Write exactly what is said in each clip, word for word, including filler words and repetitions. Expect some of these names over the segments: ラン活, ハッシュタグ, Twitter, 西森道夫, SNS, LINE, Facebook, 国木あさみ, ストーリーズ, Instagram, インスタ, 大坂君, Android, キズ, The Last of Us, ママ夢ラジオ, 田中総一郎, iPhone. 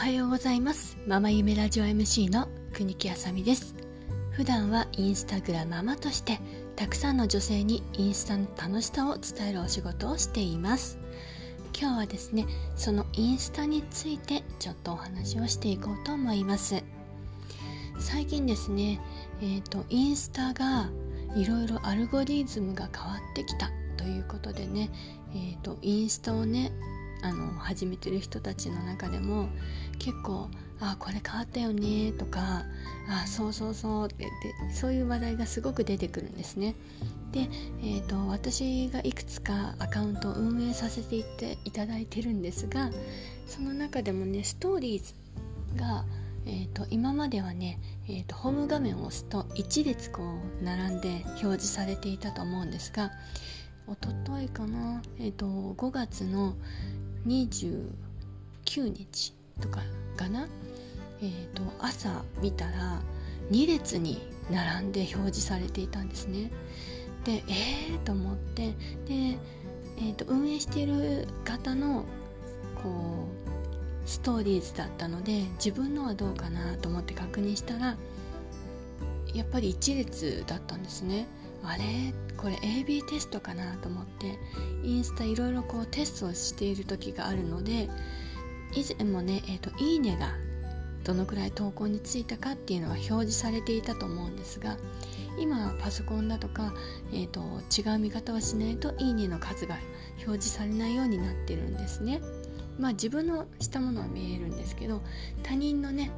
はようございます。ママ夢ラジオ エムシー の国木あさみです。普段はインスタグラママとしてたくさんの女性にインスタの楽しさを伝えるお仕事をしています。今日はですね、そのインスタについてちょっとお話をしていこうと思います。最近ですね、えっとインスタがいろいろアルゴリズムが変わってきたということでね、えっとインスタをねあの始めてる人たちの中でも結構あこれ変わったよねとかあそうそうそうって言ってそういう話題がすごく出てくるんですね。で、えーと、私がいくつかアカウントを運営させていただいてるんですが、その中でもねストーリーズが、えーと、今まではね、えーと、ホーム画面を押すと一列こう並んで表示されていたと思うんですが、おとといかな、えーと、ごがつのにじゅうくにちとかかな、えーと、朝見たらに列に並んで表示されていたんですね。で、えーと思ってで、えーと、運営している方のこうストーリーズだったので自分のはどうかなと思って確認したらやっぱり一列だったんですね。あれこれ エービー テストかなと思って、インスタいろいろこうテストをしている時があるので、以前もね、えーと、いいねがどのくらい投稿についたかっていうのは表示されていたと思うんですが、今パソコンだとか、えーと、違う見方をしないといいねの数が表示されないようになってるんですね。まあ自分のしたものは見えるんですけど、他人のね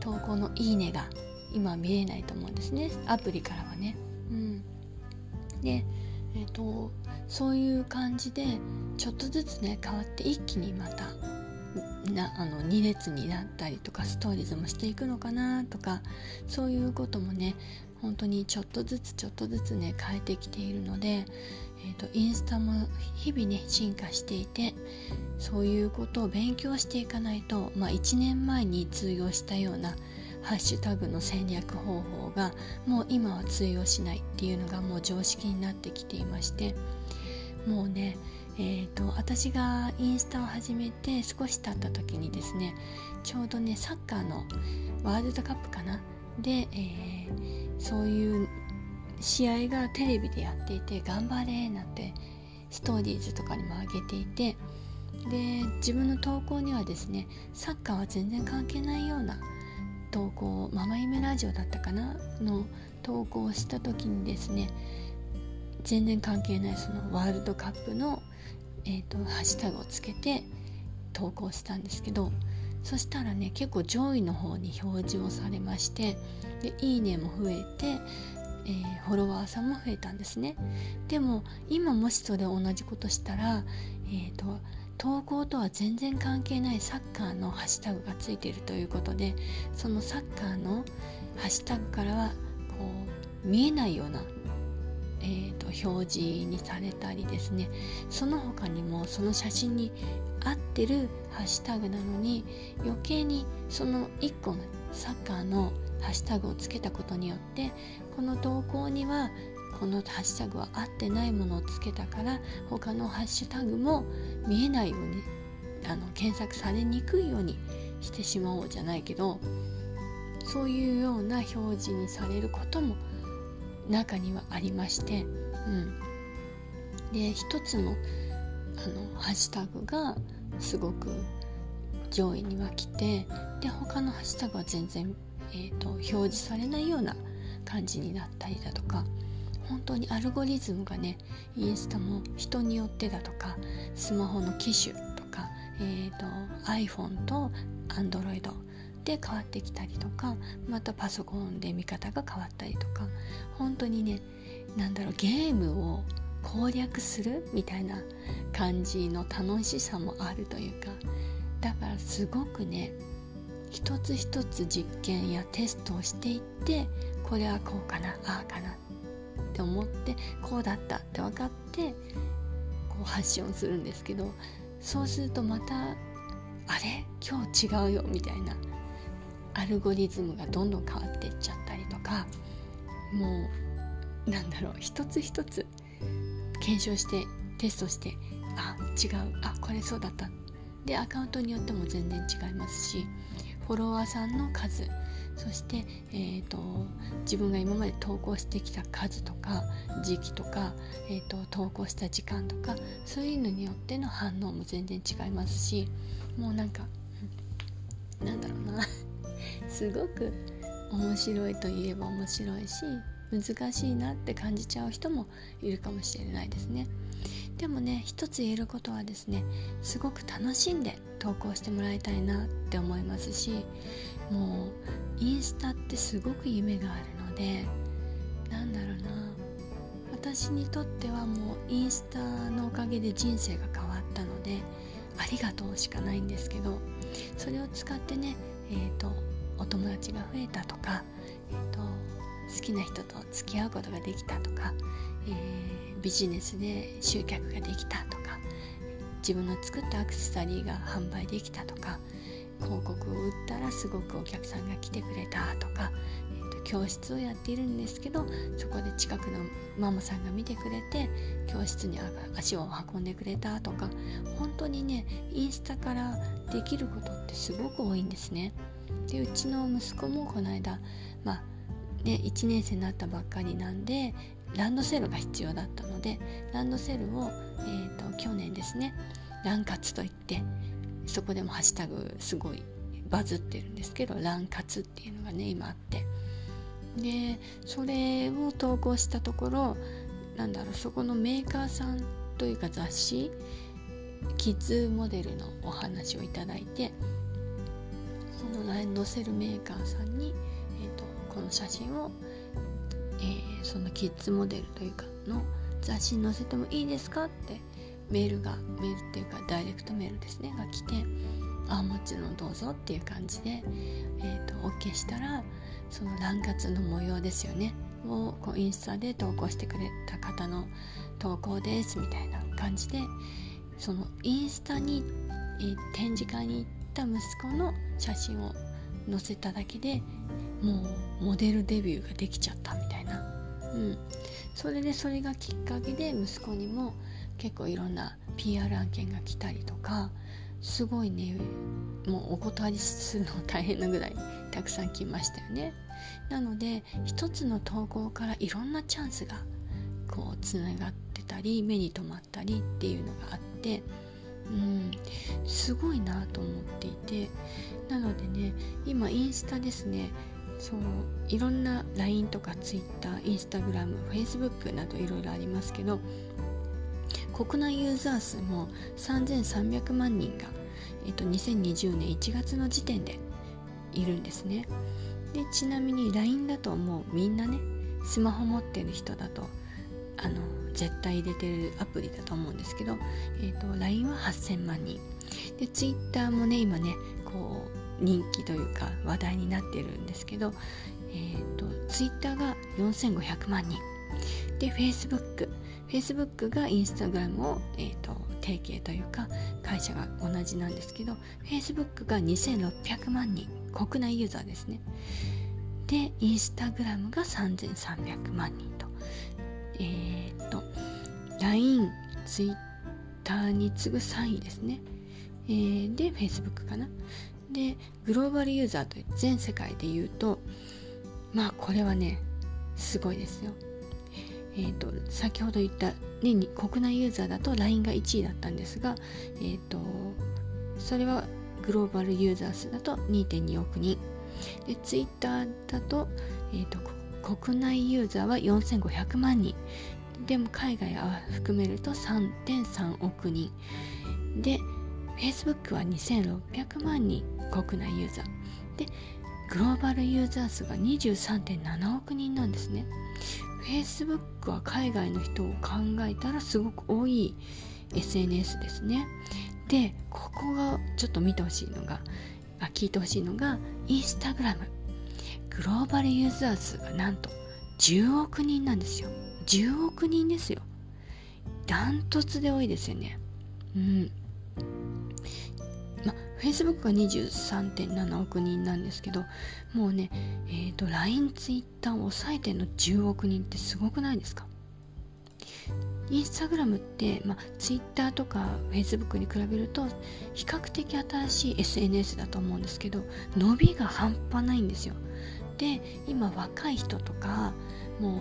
投稿のいいねが今は見えないと思うんですね、アプリからはね。うん、で、えーと、そういう感じでちょっとずつね変わって一気にまたなあのに列になったりとかストーリーズもしていくのかなとか、そういうこともね本当にちょっとずつちょっとずつね変えてきているので、えーと、インスタも日々ね進化していて、そういうことを勉強していかないと、まあ、いちねんまえに通用したようなハッシュタグの戦略方法がもう今は通用しないっていうのがもう常識になってきていまして、もうねえーと、私がインスタを始めて少し経った時にですね、ちょうどねサッカーのワールドカップかなで、えー、そういう試合がテレビでやっていて、頑張れなんてストーリーズとかにも上げていて、で自分の投稿にはですねサッカーは全然関係ないような投稿、ママ夢ラジオだったかなの投稿をした時にですね、全然関係ないそのワールドカップの、えーと、ハッシュタグをつけて投稿したんですけど、そしたらね結構上位の方に表示をされまして、でいいねも増えて、えー、フォロワーさんも増えたんですね。でも今もしそれ同じことしたら、えーと、投稿とは全然関係ないサッカーのハッシュタグがついているということで、そのサッカーのハッシュタグからはこう見えないようなえー、と表示にされたりですね、その他にもその写真に合ってるハッシュタグなのに余計にそのいっこのサッカーのハッシュタグをつけたことによって、この投稿にはこのハッシュタグは合ってないものをつけたから他のハッシュタグも見えないようにあの検索されにくいようにしてしまおうじゃないけど、そういうような表示にされることも中にはありまして、うん、で一つの、 あのハッシュタグがすごく上位には来て、で他のハッシュタグは全然、えーと、表示されないような感じになったりだとか、本当にアルゴリズムがねインスタも人によってだとか、スマホの機種とか、えーと、iPhone と Androidで変わってきたりとか、またパソコンで見方が変わったりとか、本当にねなんだろうゲームを攻略するみたいな感じの楽しさもあるというか、だからすごくね一つ一つ実験やテストをしていって、これはこうかなああかなって思ってこうだったって分かってこう発信をするんですけど、そうするとまたあれ今日違うよみたいなアルゴリズムがどんどん変わっていっちゃったりとか、もうなんだろう一つ一つ検証してテストして、あ違う、あこれそうだった、でアカウントによっても全然違いますし、フォロワーさんの数、そして、えー、と自分が今まで投稿してきた数とか時期とか、えー、と投稿した時間とか、そういうのによっての反応も全然違いますし、もうなんかなんだろうなすごく面白いといえば面白いし、難しいなって感じちゃう人もいるかもしれないですね。でもね、一つ言えることはですね、すごく楽しんで投稿してもらいたいなって思いますし、もうインスタってすごく夢があるので、なんだろうな、私にとってはもうインスタのおかげで人生が変わったので、ありがとうしかないんですけど、それを使ってね、えーと、お友達が増えたとか、えーと、好きな人と付き合うことができたとか、えー、ビジネスで集客ができたとか、自分の作ったアクセサリーが販売できたとか、広告を売ったらすごくお客さんが来てくれたとか、えーと、教室をやっているんですけど、そこで近くのママさんが見てくれて教室に足を運んでくれたとか、本当にね、インスタからできることってすごく多いんですね。で、うちの息子もこの間、まあね、いちねん生になったばっかりなんでランドセルが必要だったので、ランドセルを、えー、と去年ですね、ラン活といって、そこでもハッシュタグすごいバズってるんですけど、ラン活っていうのがね今あって、でそれを投稿したところ、なんだろう、そこのメーカーさんというか雑誌、キッズモデルのお話をいただいて、そのランドセルメーカーさんに、えー、とこの写真を、えー、そのキッズモデルというかの雑誌に載せてもいいですかってメールがメールっていうかダイレクトメールですねが来て、あ、もちろんどうぞっていう感じで、えー、と OK したら、そのラン活の模様ですよねをこうインスタで投稿してくれた方の投稿ですみたいな感じで、そのインスタに、えー、展示会に行った息子の写真を載せただけでもうモデルデビューができちゃったみたいな、うん、それでそれがきっかけで息子にも結構いろんな ピーアール 案件が来たりとか、すごいね、もうお断りするの大変なぐらいたくさん来ましたよね。なので一つの投稿からいろんなチャンスがこうつながってたり、目に留まったりっていうのがあって、うん、すごいなと思っていて、なのでね、今インスタですね、そのいろんな ライン とか Twitter、Instagram、Facebook などいろいろありますけど、国内ユーザー数もさんぜんさんびゃくまんにんが、えっと、にせんにじゅうねんいちがつの時点でいるんですね。で、ちなみに ライン だともうみんなね、スマホ持ってる人だとあの絶対入れてるアプリだと思うんですけど、えー、と ライン ははっせんまんにんで、 Twitter もね今ねこう人気というか話題になってるんですけど、えー、と Twitter がよんせんごひゃくまんにんで、 Facebook Facebook が Instagram を、えー、と提携というか会社が同じなんですけど、 Facebook がにせんろっぴゃくまんにん、国内ユーザーですね。で Instagram がさんぜんさんびゃくまんにんと、えー、っと ライン、Twitter に次ぐさんいですね、えー、で Facebook かな。でグローバルユーザーという全世界でいうと、まあこれはねすごいですよ。えー、っと先ほど言った、ね、国内ユーザーだと ライン がいちいだったんですが、えー、っとそれはグローバルユーザー数だと にてんにおくにんで、 Twitter だと、えー、っと国内ユーザーはよんせんごひゃくまんにんで、も海外を含めると さんてんさんおくにんで、 Facebook はにせんろっぴゃくまんにん国内ユーザーで、グローバルユーザー数が にじゅうさんてんななおくにんなんですね。 Facebook は海外の人を考えたらすごく多い エスエヌエス ですね。でここがちょっと見てほしいのがあ聞いてほしいのが Instagram、グローバルユーザー数がなんとじゅうおくにんなんですよ。じゅうおくにんですよ。ダントツで多いですよね。うん。ま、Facebook が にじゅうさんてんななおくにんなんですけど、もうね、えっと、ライン、Twitter を抑えてのじゅうおくにんってすごくないですか？インスタグラムって、まあ、ツイッターとかフェイスブックに比べると比較的新しい エスエヌエス だと思うんですけど、伸びが半端ないんですよ。で、今若い人とかも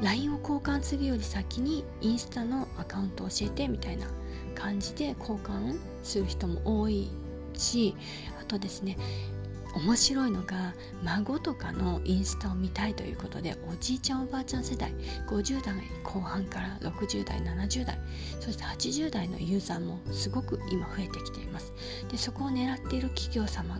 う ライン を交換するより先にインスタのアカウントを教えてみたいな感じで交換する人も多いし、あとですね、面白いのが孫とかのインスタを見たいということで、おじいちゃんおばあちゃん世代、ごじゅう代後半からろくじゅう代ななじゅう代、そしてはちじゅう代のユーザーもすごく今増えてきています。で、そこを狙っている企業様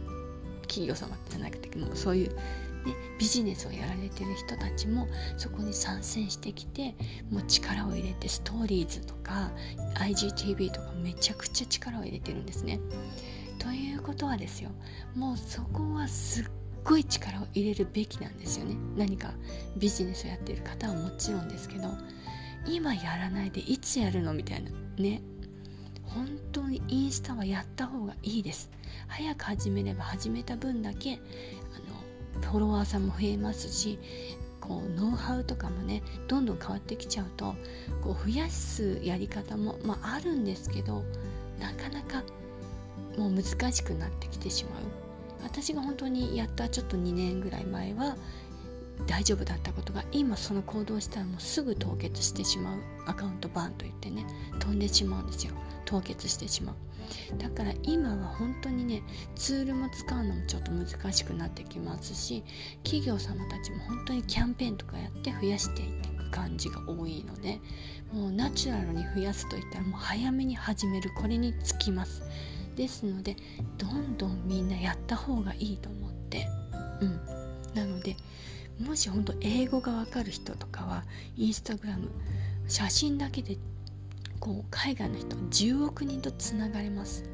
企業様じゃなくてもうそういう、ね、ビジネスをやられている人たちもそこに参戦してきて、もう力を入れてストーリーズとか アイジーティーブイ とかめちゃくちゃ力を入れてるんですね。ということはですよ、もうそこはすっごい力を入れるべきなんですよね。何かビジネスをやっている方はもちろんですけど、今やらないでいつやるのみたいなね。本当にインスタはやった方がいいです。早く始めれば始めた分だけあのフォロワーさんも増えますし、こうノウハウとかもね、どんどん変わってきちゃうと、こう増やすやり方も、まあ、あるんですけど、なかなかもう難しくなってきてしまう。私が本当にやったちょっとにねんぐらい前は大丈夫だったことが、今その行動したらもうすぐ凍結してしまう。アカウントバーンといってね、飛んでしまうんですよ。凍結してしまう。だから今は本当にね、ツールも使うのもちょっと難しくなってきますし、企業様たちも本当にキャンペーンとかやって増やしていく感じが多いので、もうナチュラルに増やすといったらもう早めに始める、これに尽きます。ですので、どんどんみんなやった方がいいと思って、うん、なので、もし本当英語がわかる人とかはインスタグラム、写真だけでこう海外の人じゅうおく人とつながれます。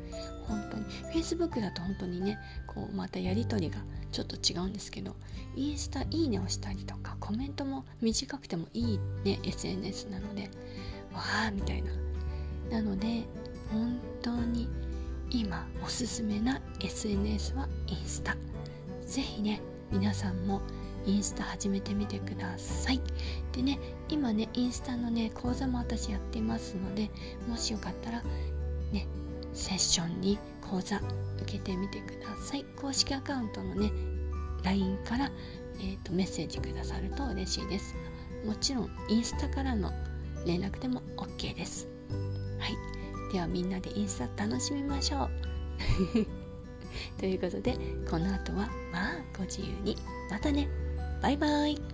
本当にフェイスブックだと本当にね、こうまたやり取りがちょっと違うんですけど、インスタいいねをしたりとかコメントも短くてもいいね エスエヌエス なので、わーみたいな。なので本当に今おすすめな エスエヌエス はインスタ。ぜひね、皆さんもインスタ始めてみてください。でね、今ね、インスタのね、講座も私やってますので、もしよかったらね、セッションに講座受けてみてください。公式アカウントのね、ライン から、えーと、メッセージくださると嬉しいです。もちろんインスタからの連絡でも OK です。ではみんなでインスタ楽しみましょうということで、この後はまあご自由に。またね、バイバイ。